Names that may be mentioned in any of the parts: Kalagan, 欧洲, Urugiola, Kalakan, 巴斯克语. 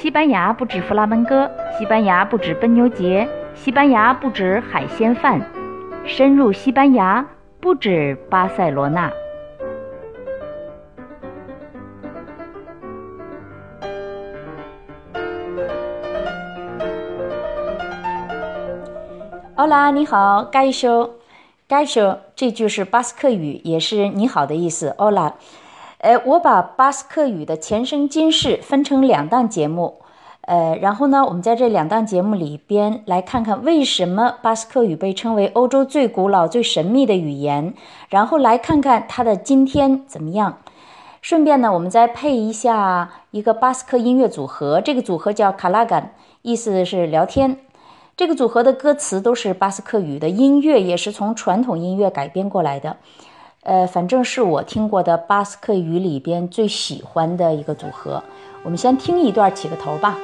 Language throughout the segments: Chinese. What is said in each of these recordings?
西班牙不止弗拉门戈，西班牙不止奔牛节，西班牙不止海鲜饭，深入西班牙不止巴塞罗那。Hola， 你好 Gaisho， 这句是巴斯克语，也是你好的意思。Hola， 我把巴斯克语的前生今世分成两档节目，然后呢，我们在这两档节目里边来看看为什么巴斯克语被称为欧洲最古老最神秘的语言，然后来看看它的今天怎么样。顺便呢，我们再配一下一个巴斯克音乐组合，这个组合叫 Kalagan， 意思是聊天。这个组合的歌词都是巴斯克语的，音乐也是从传统音乐改编过来的，反正是我听过的巴斯克语里边最喜欢的一个组合。我们先听一段起个头吧。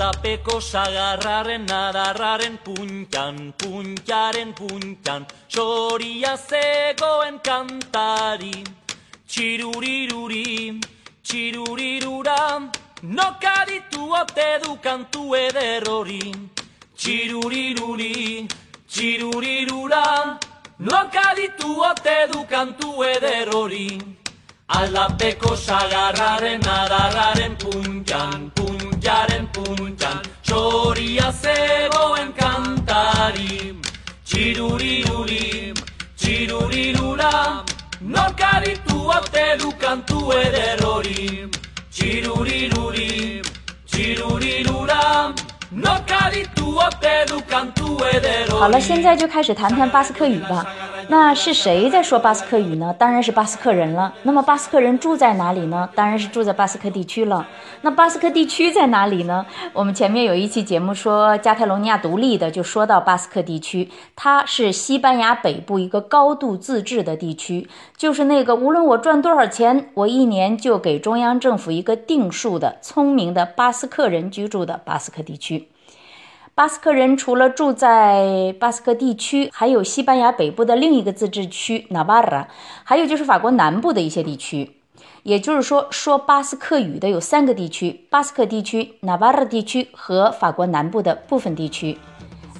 Alapekos agarraren, adarraren puntan, puntaren puntan, soria zegoen kantari. Txiruriruri, txirurirura, noka ditu ote du kantu ederrori. Txiruriruri, txirurirura, noka ditu ote du kantu ederrori. Alapekos agarraren, adarraren puntan, puntan.Puntan, puntan, txoria zegoen kantari. Txirurirurim, txirurirura, norka ditu ote du kantu ederrorim. Txirurirurim, txirurirura, norka ditu ote du kantu ederrorim。 好了，现在就开始谈谈巴斯克语吧。那是谁在说巴斯克语呢？当然是巴斯克人了。那么巴斯克人住在哪里呢？当然是住在巴斯克地区了。那巴斯克地区在哪里呢？我们前面有一期节目说加泰罗尼亚独立的，就说到巴斯克地区，它是西班牙北部一个高度自治的地区，就是那个无论我赚多少钱，我一年就给中央政府一个定数的聪明的巴斯克人居住的巴斯克地区。巴斯克人除了住在巴斯克地区，还有西班牙北部的另一个自治区纳瓦拉，还有就是法国南部的一些地区。也就是说，说巴斯克语的有三个地区：巴斯克地区、纳瓦拉地区和法国南部的部分地区。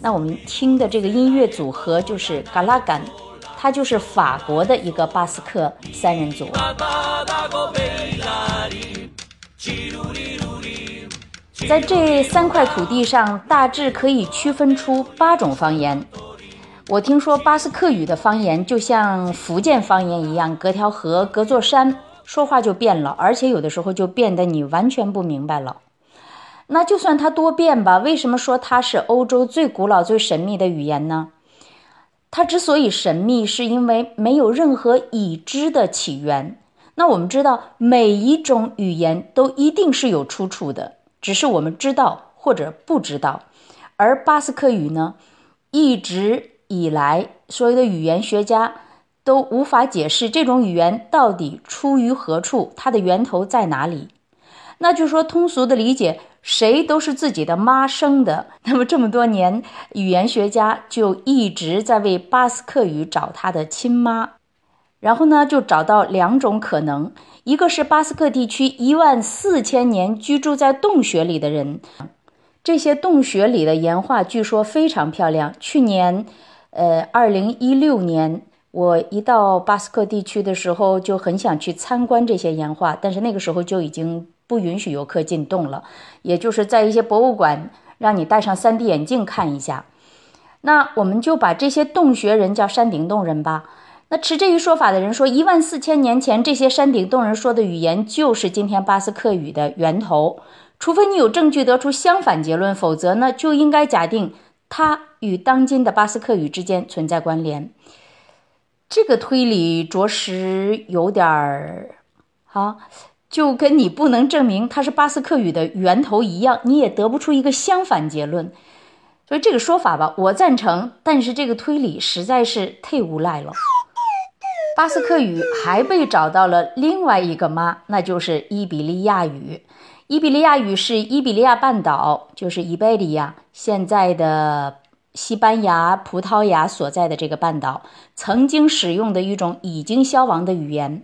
那我们听的这个音乐组合就是Kalakan，它就是法国的一个巴斯克三人组。在这三块土地上，大致可以区分出8种方言。我听说巴斯克语的方言就像福建方言一样，隔条河隔座山，说话就变了，而且有的时候就变得你完全不明白了。那就算它多变吧，为什么说它是欧洲最古老最神秘的语言呢？它之所以神秘，是因为没有任何已知的起源。那我们知道每一种语言都一定是有出处的，只是我们知道或者不知道。而巴斯克语呢，一直以来所有的语言学家都无法解释这种语言到底出于何处，它的源头在哪里。那就说通俗的理解，谁都是自己的妈生的，那么这么多年语言学家就一直在为巴斯克语找他的亲妈。然后呢，就找到2种可能，一个是巴斯克地区14000年居住在洞穴里的人，这些洞穴里的岩画据说非常漂亮。去年2016年我一到巴斯克地区的时候就很想去参观这些岩画，但是那个时候就已经不允许游客进洞了，也就是在一些博物馆让你戴上 3D 眼镜看一下。那我们就把这些洞穴人叫山顶洞人吧。那持这一说法的人说，14000年前这些山顶洞人说的语言就是今天巴斯克语的源头，除非你有证据得出相反结论，否则呢就应该假定它与当今的巴斯克语之间存在关联。这个推理着实有点儿，就跟你不能证明它是巴斯克语的源头一样，你也得不出一个相反结论。所以这个说法吧，我赞成，但是这个推理实在是太无赖了。巴斯克语还被找到了另外一个妈，那就是伊比利亚语。伊比利亚语是伊比利亚半岛，就是伊贝利亚，现在的西班牙、葡萄牙所在的这个半岛曾经使用的一种已经消亡的语言，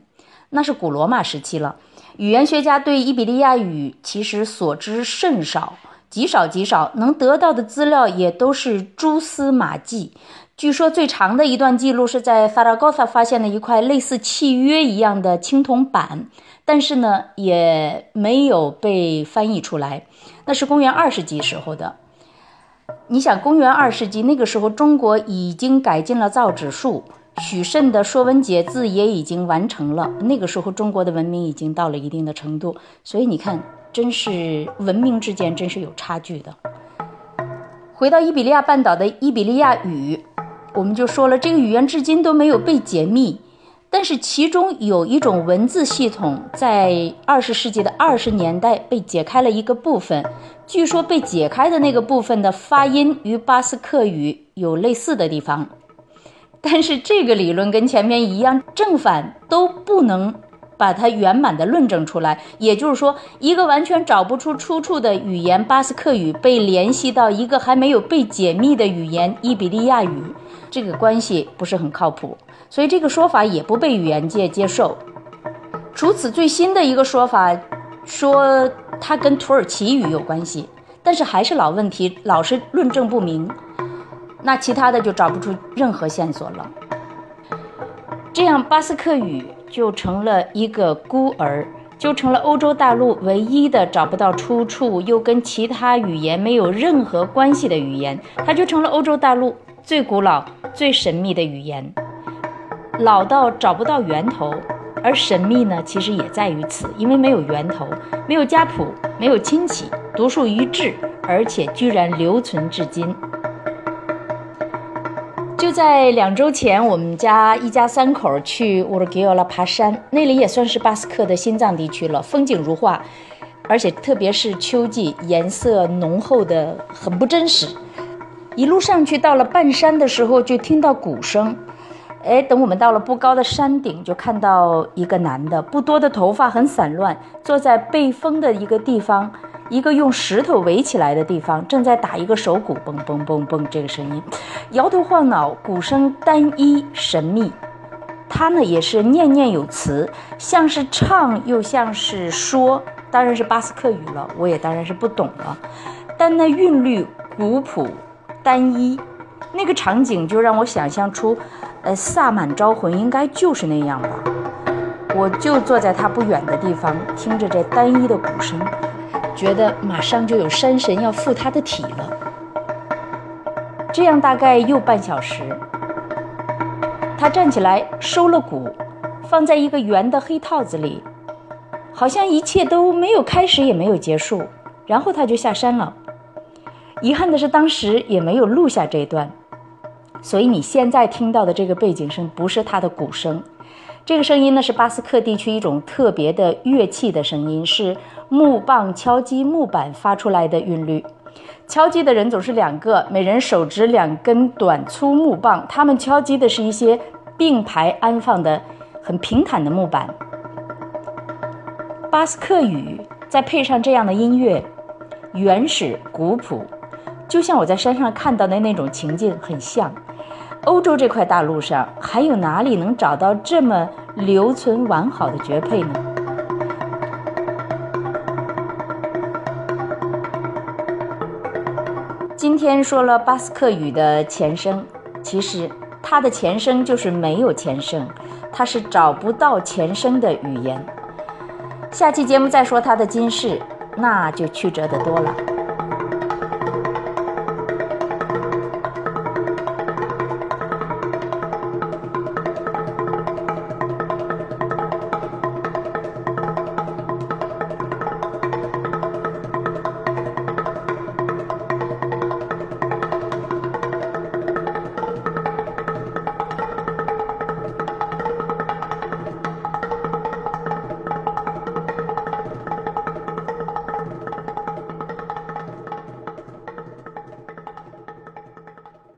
那是古罗马时期了。语言学家对伊比利亚语其实所知甚少，极少，能得到的资料也都是蛛丝马迹。据说最长的一段记录是在法拉戈萨发现了一块类似契约一样的青铜板，但是呢也没有被翻译出来，那是公元20世纪时候的。你想公元20世纪那个时候，中国已经改进了造纸术，许慎的说文解字也已经完成了，那个时候中国的文明已经到了一定的程度，所以你看真是文明之间真是有差距的。回到伊比利亚半岛的伊比利亚语，我们就说了这个语言至今都没有被解密，但是其中有一种文字系统在20世纪的20年代被解开了一个部分，据说被解开的那个部分的发音与巴斯克语有类似的地方，但是这个理论跟前面一样，正反都不能把它圆满的论证出来，也就是说一个完全找不出出处的语言巴斯克语被联系到一个还没有被解密的语言伊比利亚语，这个关系不是很靠谱，所以这个说法也不被语言界接受。除此最新的一个说法说它跟土耳其语有关系，但是还是老问题，老是论证不明，那其他的就找不出任何线索了。这样巴斯克语就成了一个孤儿，就成了欧洲大陆唯一的找不到出处又跟其他语言没有任何关系的语言，它就成了欧洲大陆最古老最神秘的语言，老到找不到源头，而神秘呢其实也在于此，因为没有源头，没有家谱，没有亲戚，独树一帜，而且居然留存至今。就在2周前，我们家一家3口去乌尔吉奥拉爬山，那里也算是巴斯克的心脏地区了，风景如画，而且特别是秋季颜色浓厚的很不真实。一路上去到了半山的时候就听到鼓声，等我们到了不高的山顶就看到一个男的，不多的头发很散乱，坐在背风的一个地方，一个用石头围起来的地方，正在打一个手鼓，蹦蹦蹦蹦，这个声音摇头晃脑，鼓声单一神秘。他呢也是念念有词，像是唱又像是说，当然是巴斯克语了，我也当然是不懂了，但那韵律古朴单一，那个场景就让我想象出萨满招魂应该就是那样吧。我就坐在他不远的地方，听着这单一的鼓声，觉得马上就有山神要附他的体了。这样大概又半小时，他站起来收了鼓，放在一个圆的黑套子里，好像一切都没有开始也没有结束，然后他就下山了。遗憾的是当时也没有录下这段，所以你现在听到的这个背景声不是他的鼓声，这个声音呢是巴斯克地区一种特别的乐器的声音，是木棒敲击木板发出来的韵律。敲击的人总是2个，每人手执2根短粗木棒，他们敲击的是一些并排安放的很平坦的木板。巴斯克语再配上这样的音乐，原始古朴，就像我在山上看到的那种情境很像。欧洲这块大陆上还有哪里能找到这么留存完好的绝配呢？今天说了巴斯克语的前身，其实它的前身就是没有前身，它是找不到前身的语言。下期节目再说它的今世，那就曲折得多了。